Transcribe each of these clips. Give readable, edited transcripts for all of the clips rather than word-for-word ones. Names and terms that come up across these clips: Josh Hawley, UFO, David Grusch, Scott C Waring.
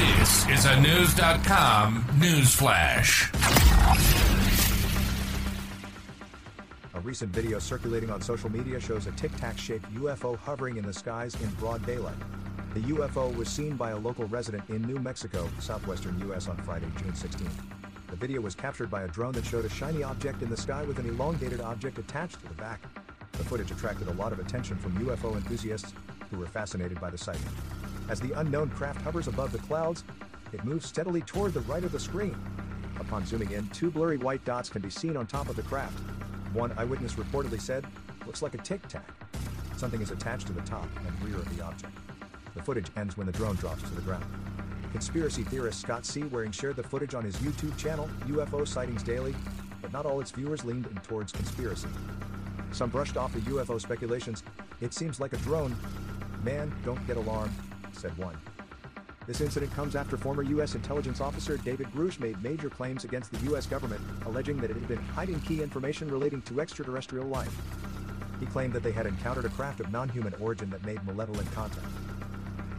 This is a News.com newsflash. A recent video circulating on social media shows a tic-tac-shaped UFO hovering in the skies in broad daylight. The UFO was seen by a local resident in New Mexico, southwestern U.S. on Friday, June 16. The video was captured by a drone that showed a shiny object in the sky with an elongated object attached to the back. The footage attracted a lot of attention from UFO enthusiasts, who were fascinated by the sight. As the unknown craft hovers above the clouds, it moves steadily toward the right of the screen. Upon zooming in, two blurry white dots can be seen on top of the craft. One eyewitness reportedly said, "Looks like a tic-tac." Something is attached to the top and rear of the object. The footage ends when the drone drops to the ground. Conspiracy theorist Scott C. Waring shared the footage on his YouTube channel, UFO Sightings Daily, but not all its viewers leaned in towards conspiracy. Some brushed off the UFO speculations. "It seems like a drone. Man, don't get alarmed," said one. This incident comes after former U.S. intelligence officer David Grusch made major claims against the U.S. government, alleging that it had been hiding key information relating to extraterrestrial life. He claimed that they had encountered a craft of non-human origin that made malevolent contact.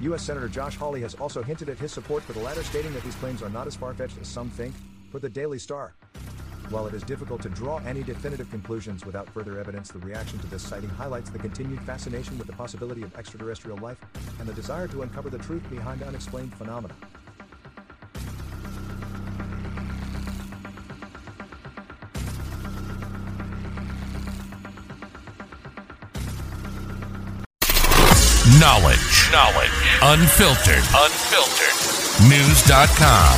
U.S. Senator Josh Hawley has also hinted at his support for the latter, stating that these claims are not as far-fetched as some think, for the Daily Star. While it is difficult to draw any definitive conclusions without further evidence, the reaction to this sighting highlights the continued fascination with the possibility of extraterrestrial life and the desire to uncover the truth behind unexplained phenomena. Knowledge. Unfiltered. News.com.